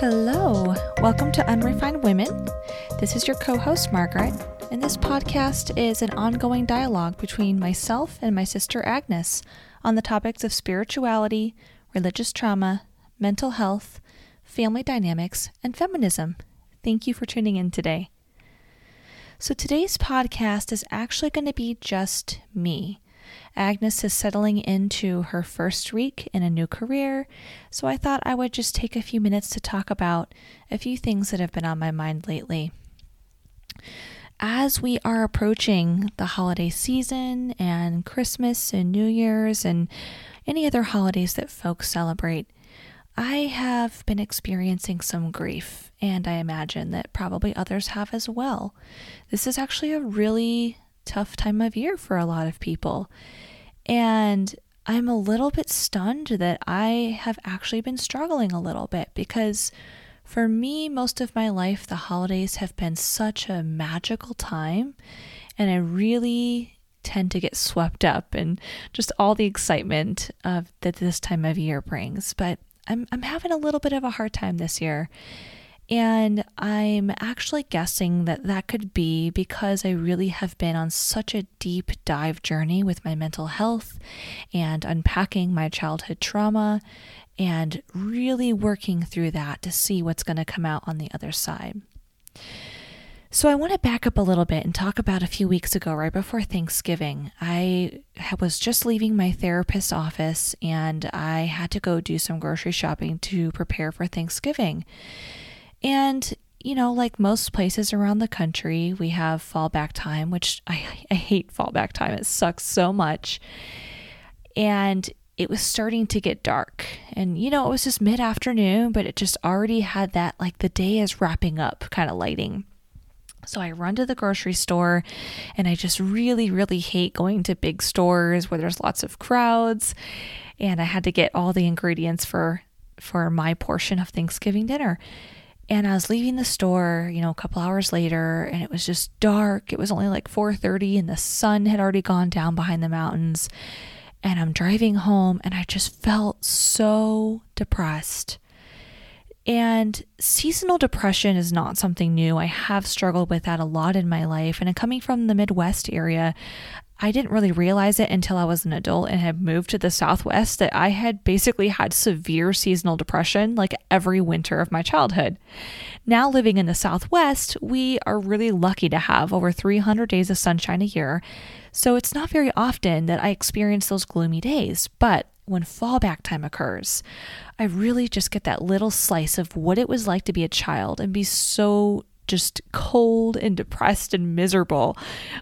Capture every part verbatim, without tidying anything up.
Hello, welcome to Unrefined Women. This is your co-host, Margaret, and this podcast is an ongoing dialogue between myself and my sister Agnes on the topics of spirituality, religious trauma, mental health, family dynamics, and feminism. Thank you for tuning in today. So today's podcast is actually going to be just me. Agnes is settling into her first week in a new career, so I thought I would just take a few minutes to talk about a few things that have been on my mind lately. As we are approaching the holiday season and Christmas and New Year's and any other holidays that folks celebrate, I have been experiencing some grief, and I imagine that probably others have as well. This is actually a really tough time of year for a lot of people. And I'm a little bit stunned that I have actually been struggling a little bit because for me, most of my life, the holidays have been such a magical time, and I really tend to get swept up in just all the excitement of that this time of year brings. But I'm I'm having a little bit of a hard time this year. And I'm actually guessing that that could be because I really have been on such a deep dive journey with my mental health and unpacking my childhood trauma and really working through that to see what's going to come out on the other side. So I want to back up a little bit and talk about a few weeks ago, right before Thanksgiving. I was just leaving my therapist's office and I had to go do some grocery shopping to prepare for Thanksgiving. And, you know, like most places around the country, we have fallback time, which I, I hate fallback time. It sucks so much. And it was starting to get dark. And, you know, it was just mid-afternoon, but it just already had that, like, the day is wrapping up kind of lighting. So I run to the grocery store, and I just really, really hate going to big stores where there's lots of crowds. And I had to get all the ingredients for, for my portion of Thanksgiving dinner. And I was leaving the store, you know, a couple hours later, and it was just dark. It was only like four thirty and the sun had already gone down behind the mountains. And I'm driving home and I just felt so depressed. And seasonal depression is not something new. I have struggled with that a lot in my life. And coming from the Midwest area, I didn't really realize it until I was an adult and had moved to the Southwest that I had basically had severe seasonal depression like every winter of my childhood. Now living in the Southwest, we are really lucky to have over three hundred days of sunshine a year. So it's not very often that I experience those gloomy days, but when fallback time occurs, I really just get that little slice of what it was like to be a child and be so just cold and depressed and miserable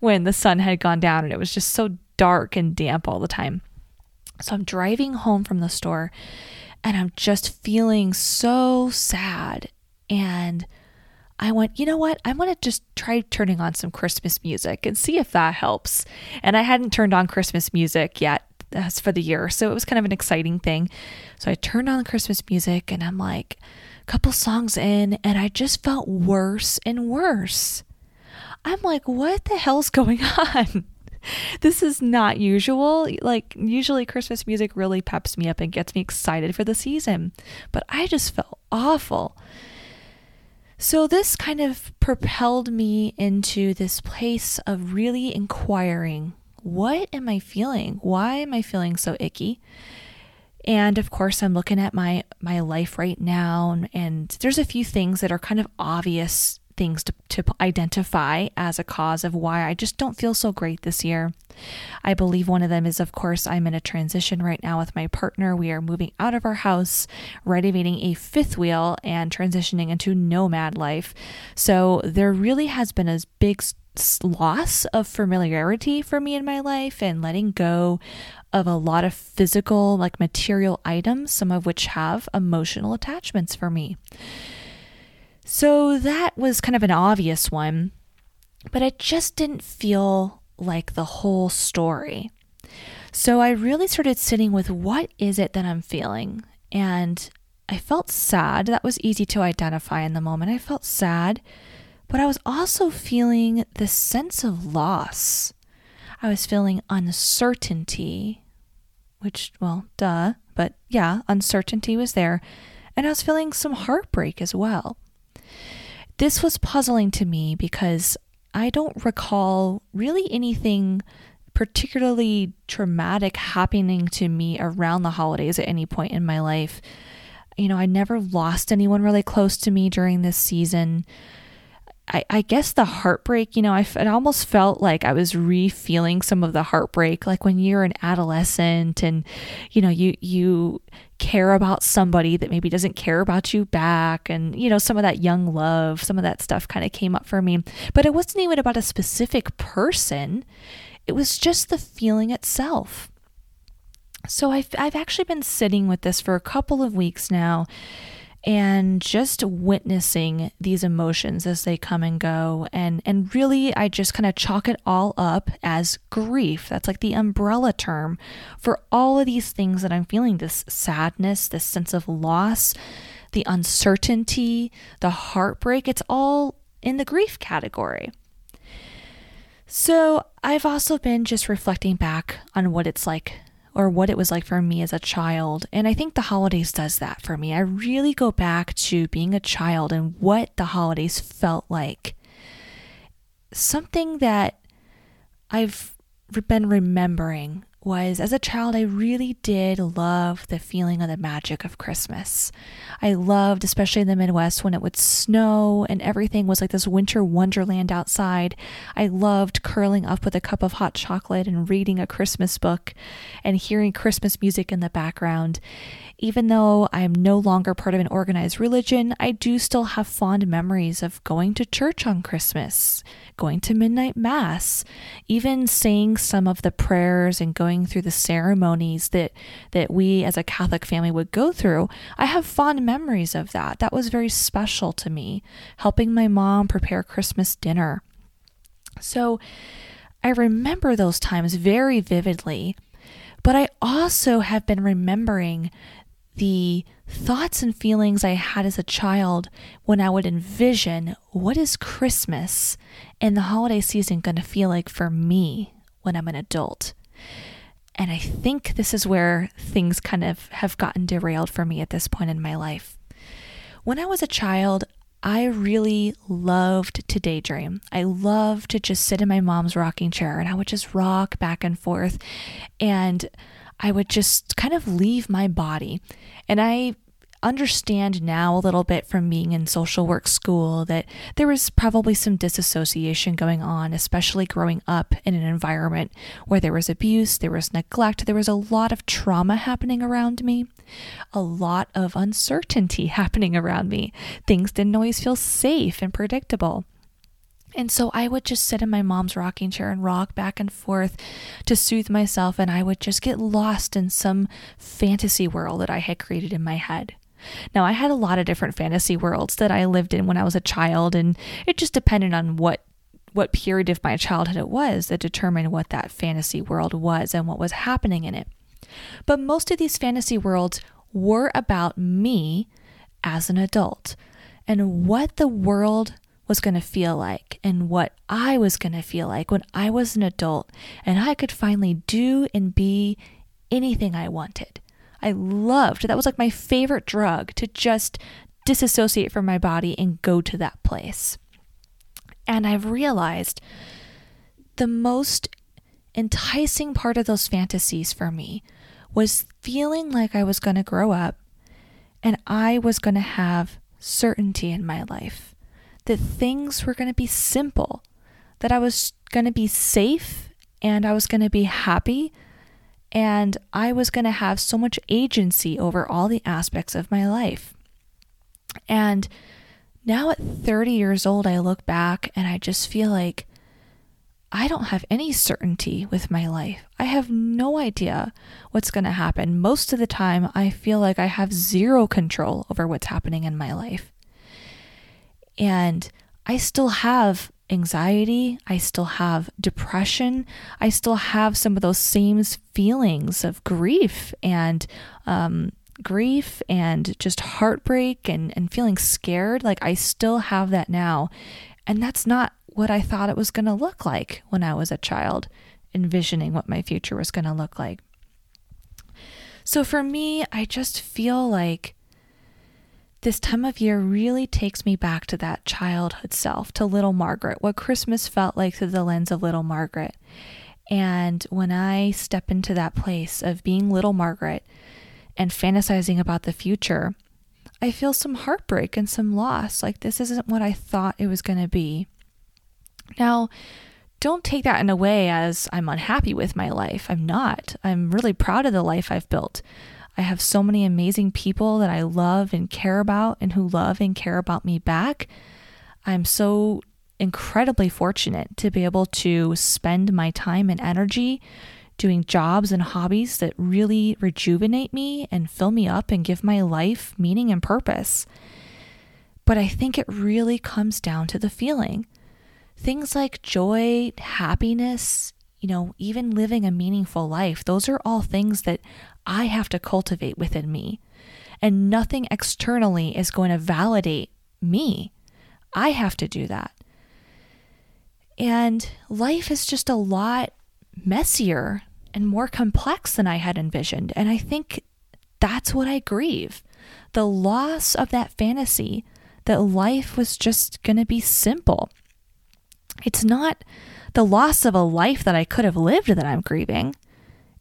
when the sun had gone down and it was just so dark and damp all the time. So I'm driving home from the store and I'm just feeling so sad. And I went, you know what? I want to just try turning on some Christmas music and see if that helps. And I hadn't turned on Christmas music yet as for the year. So it was kind of an exciting thing. So I turned on Christmas music and I'm like, couple songs in, and I just felt worse and worse. I'm like, what the hell's going on? This is not usual. Like, usually Christmas music really peps me up and gets me excited for the season, but I just felt awful. So this kind of propelled me into this place of really inquiring, what am I feeling? Why am I feeling so icky? And of course, I'm looking at my, my life right now, and, and there's a few things that are kind of obvious things to, to identify as a cause of why I just don't feel so great this year. I believe one of them is, of course, I'm in a transition right now with my partner. We are moving out of our house, renovating a fifth wheel, and transitioning into nomad life. So there really has been a big loss of familiarity for me in my life and letting go of a lot of physical, like material items, some of which have emotional attachments for me. So that was kind of an obvious one, but it just didn't feel like the whole story. So I really started sitting with, what is it that I'm feeling? And I felt sad. That was easy to identify in the moment. I felt sad. But I was also feeling this sense of loss. I was feeling uncertainty, which, well, duh, but yeah, uncertainty was there. and I was feeling some heartbreak as well. This was puzzling to me because I don't recall really anything particularly traumatic happening to me around the holidays at any point in my life. You know, I never lost anyone really close to me during this season. I, I guess the heartbreak, you know, I, it almost felt like I was re-feeling some of the heartbreak, like when you're an adolescent and, you know, you you care about somebody that maybe doesn't care about you back. And, you know, some of that young love, some of that stuff kind of came up for me. But it wasn't even about a specific person. It was just the feeling itself. So I've, I've actually been sitting with this for a couple of weeks now and just witnessing these emotions as they come and go. And, and really, I just kind of chalk it all up as grief. That's like the umbrella term for all of these things that I'm feeling, this sadness, this sense of loss, the uncertainty, the heartbreak. It's all in the grief category. So I've also been just reflecting back on what it's like or what it was like for me as a child. And I think the holidays does that for me. I really go back to being a child and what the holidays felt like. Something that I've been remembering was, as a child, I really did love the feeling of the magic of Christmas. I loved, especially in the Midwest, when it would snow and everything was like this winter wonderland outside. I loved curling up with a cup of hot chocolate and reading a Christmas book and hearing Christmas music in the background. Even though I'm no longer part of an organized religion, I do still have fond memories of going to church on Christmas, going to midnight mass, even saying some of the prayers and going through the ceremonies that that we as a Catholic family would go through. I have fond memories of that. That was very special to me, helping my mom prepare Christmas dinner. So I remember those times very vividly, but I also have been remembering the thoughts and feelings I had as a child when I would envision what is Christmas and the holiday season going to feel like for me when I'm an adult. And I think this is where things kind of have gotten derailed for me at this point in my life. When I was a child, I really loved to daydream. I loved to just sit in my mom's rocking chair and I would just rock back and forth and I would just kind of leave my body. And I understand now a little bit from being in social work school that there was probably some disassociation going on, especially growing up in an environment where there was abuse, there was neglect, there was a lot of trauma happening around me, a lot of uncertainty happening around me. Things didn't always feel safe and predictable. And so I would just sit in my mom's rocking chair and rock back and forth to soothe myself, and I would just get lost in some fantasy world that I had created in my head. Now, I had a lot of different fantasy worlds that I lived in when I was a child, and it just depended on what what period of my childhood it was that determined what that fantasy world was and what was happening in it. But most of these fantasy worlds were about me as an adult and what the world was going to feel like and what I was going to feel like when I was an adult and I could finally do and be anything I wanted. I loved, that was like my favorite drug, to just disassociate from my body and go to that place. And I've realized the most enticing part of those fantasies for me was feeling like I was going to grow up and I was going to have certainty in my life, that things were going to be simple, that I was going to be safe and I was going to be happy. And I was going to have so much agency over all the aspects of my life. And now at thirty years old, I look back and I just feel like I don't have any certainty with my life. I have no idea what's going to happen. Most of the time, I feel like I have zero control over what's happening in my life. And I still have anxiety, I still have depression, I still have some of those same feelings of grief and um, grief and just heartbreak and, and feeling scared. Like I still have that now. And that's not what I thought it was going to look like when I was a child, envisioning what my future was going to look like. So for me, I just feel like This time of year really takes me back to that childhood self, to little Margaret, what Christmas felt like through the lens of little Margaret. And when I step into that place of being little Margaret and fantasizing about the future, I feel some heartbreak and some loss. Like, this isn't what I thought it was going to be. Now, don't take that in a way as I'm unhappy with my life. I'm not. I'm really proud of the life I've built. I have so many amazing people that I love and care about and who love and care about me back. I'm so incredibly fortunate to be able to spend my time and energy doing jobs and hobbies that really rejuvenate me and fill me up and give my life meaning and purpose. But I think it really comes down to the feeling. Things like joy, happiness, you know, even living a meaningful life, those are all things that I have to cultivate within me. And nothing externally is going to validate me. I have to do that. And life is just a lot messier and more complex than I had envisioned. And I think that's what I grieve. The loss of that fantasy that life was just going to be simple. It's not the loss of a life that I could have lived that I'm grieving.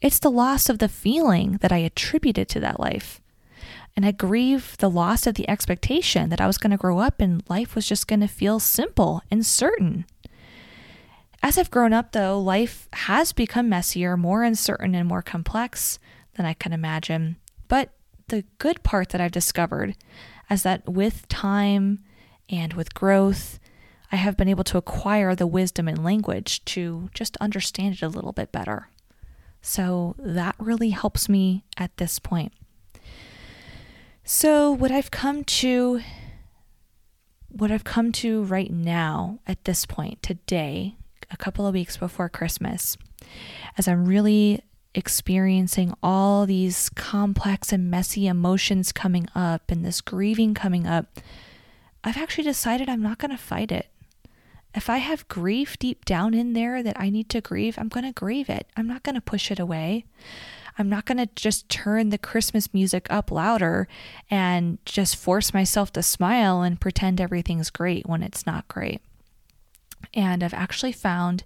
It's the loss of the feeling that I attributed to that life. And I grieve the loss of the expectation that I was going to grow up and life was just going to feel simple and certain. As I've grown up, though, life has become messier, more uncertain, and more complex than I can imagine. But the good part that I've discovered is that with time and with growth, I have been able to acquire the wisdom and language to just understand it a little bit better. So that really helps me at this point. So what I've come to, what I've come to right now at this point, today, a couple of weeks before Christmas, as I'm really experiencing all these complex and messy emotions coming up and this grieving coming up, I've actually decided I'm not going to fight it. If I have grief deep down in there that I need to grieve, I'm going to grieve it. I'm not going to push it away. I'm not going to just turn the Christmas music up louder and just force myself to smile and pretend everything's great when it's not great. And I've actually found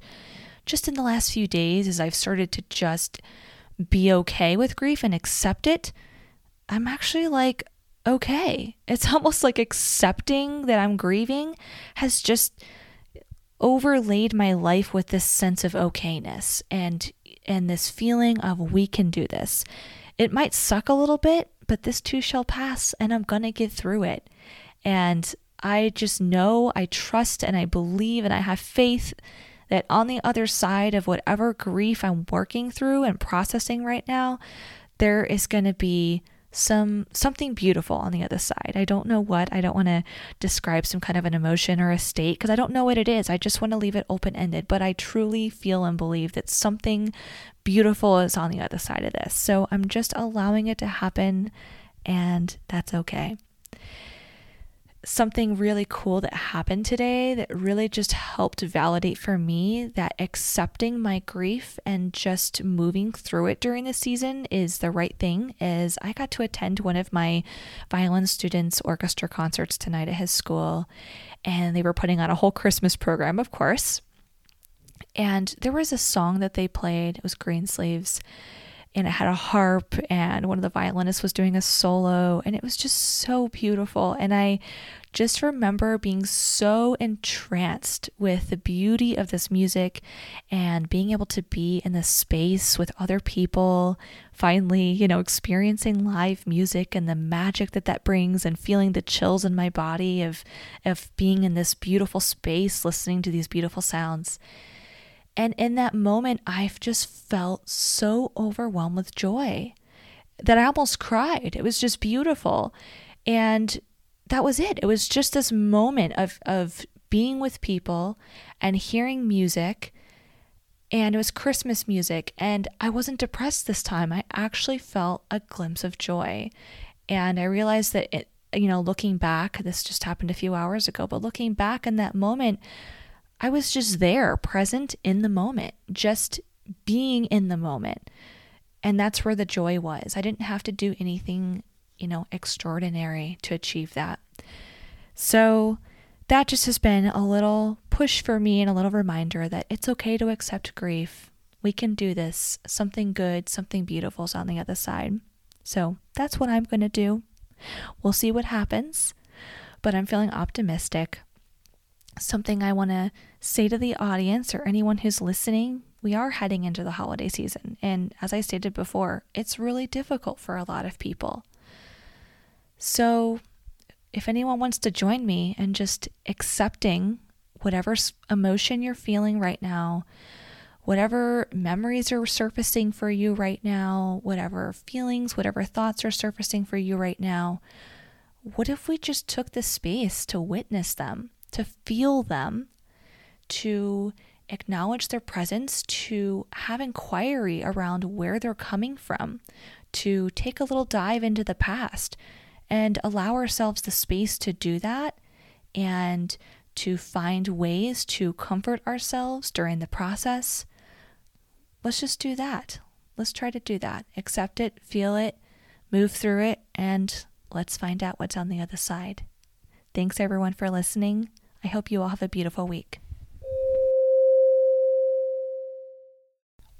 just in the last few days, as I've started to just be okay with grief and accept it, I'm actually like, okay. It's almost like accepting that I'm grieving has just overlaid my life with this sense of okayness and and this feeling of we can do this. It might suck a little bit, but this too shall pass and I'm going to get through it. And I just know, I trust, and I believe, and I have faith that on the other side of whatever grief I'm working through and processing right now, there is going to be some something beautiful on the other side. I don't know what. I don't want to describe some kind of an emotion or a state because I don't know what it is. I just want to leave it open-ended, but I truly feel and believe that something beautiful is on the other side of this. So I'm just allowing it to happen, and that's okay. Something really cool that happened today that really just helped validate for me that accepting my grief and just moving through it during the season is the right thing is I got to attend one of my violin students' orchestra concerts tonight at his school, and they were putting on a whole Christmas program, of course. And there was a song that they played. It was Greensleeves, and it had a harp, and one of the violinists was doing a solo, and it was just so beautiful. And I just remember being so entranced with the beauty of this music and being able to be in this space with other people, finally, you know, experiencing live music and the magic that that brings and feeling the chills in my body of, of being in this beautiful space, listening to these beautiful sounds. And in that moment, I've just felt so overwhelmed with joy that I almost cried. It was just beautiful. And that was it. It was just this moment of, of being with people and hearing music. And it was Christmas music. And I wasn't depressed this time. I actually felt a glimpse of joy. And I realized that, it, you know, looking back, this just happened a few hours ago, but looking back in that moment, I was just there, present in the moment, just being in the moment. And that's where the joy was. I didn't have to do anything you know, extraordinary to achieve that. So that just has been a little push for me and a little reminder that it's okay to accept grief. We can do this. Something good, something beautiful is on the other side. So that's what I'm going to do. We'll see what happens, but I'm feeling optimistic. Something I want to say to the audience or anyone who's listening, we are heading into the holiday season. And as I stated before, it's really difficult for a lot of people. So if anyone wants to join me in just accepting whatever emotion you're feeling right now, whatever memories are surfacing for you right now, whatever feelings, whatever thoughts are surfacing for you right now, what if we just took the space to witness them, to feel them, to acknowledge their presence, to have inquiry around where they're coming from, to take a little dive into the past and allow ourselves the space to do that and to find ways to comfort ourselves during the process. Let's just do that. Let's try to do that. Accept it, feel it, move through it, and let's find out what's on the other side. Thanks everyone for listening. I hope you all have a beautiful week.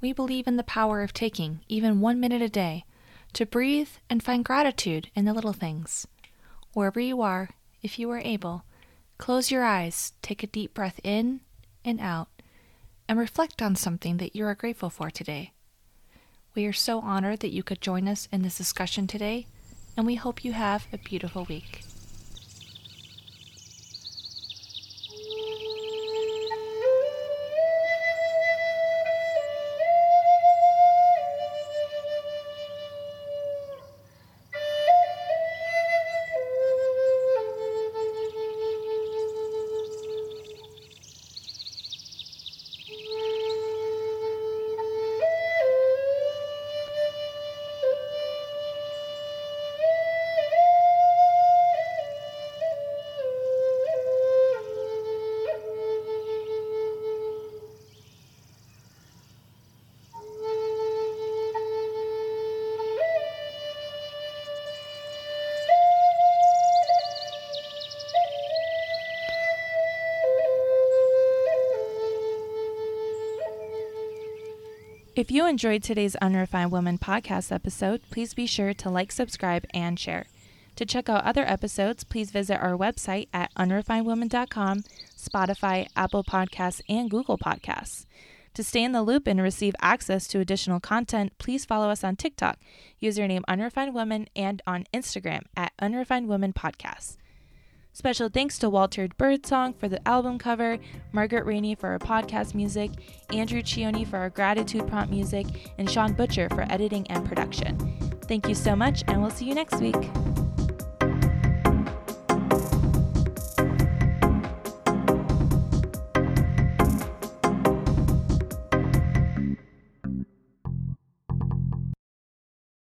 We believe in the power of taking even one minute a day to breathe and find gratitude in the little things. Wherever you are, if you are able, close your eyes, take a deep breath in and out, and reflect on something that you are grateful for today. We are so honored that you could join us in this discussion today, and we hope you have a beautiful week. If you enjoyed today's Unrefined Women podcast episode, please be sure to like, subscribe, and share. To check out other episodes, please visit our website at unrefined women dot com, Spotify, Apple Podcasts, and Google Podcasts. To stay in the loop and receive access to additional content, please follow us on TikTok, username Unrefined Women, and on Instagram at Unrefined Women Podcasts. Special thanks to Walter Birdsong for the album cover, Margaret Rainey for our podcast music, Andrew Cioni for our gratitude prompt music, and Sean Butcher for editing and production. Thank you so much, and we'll see you next week.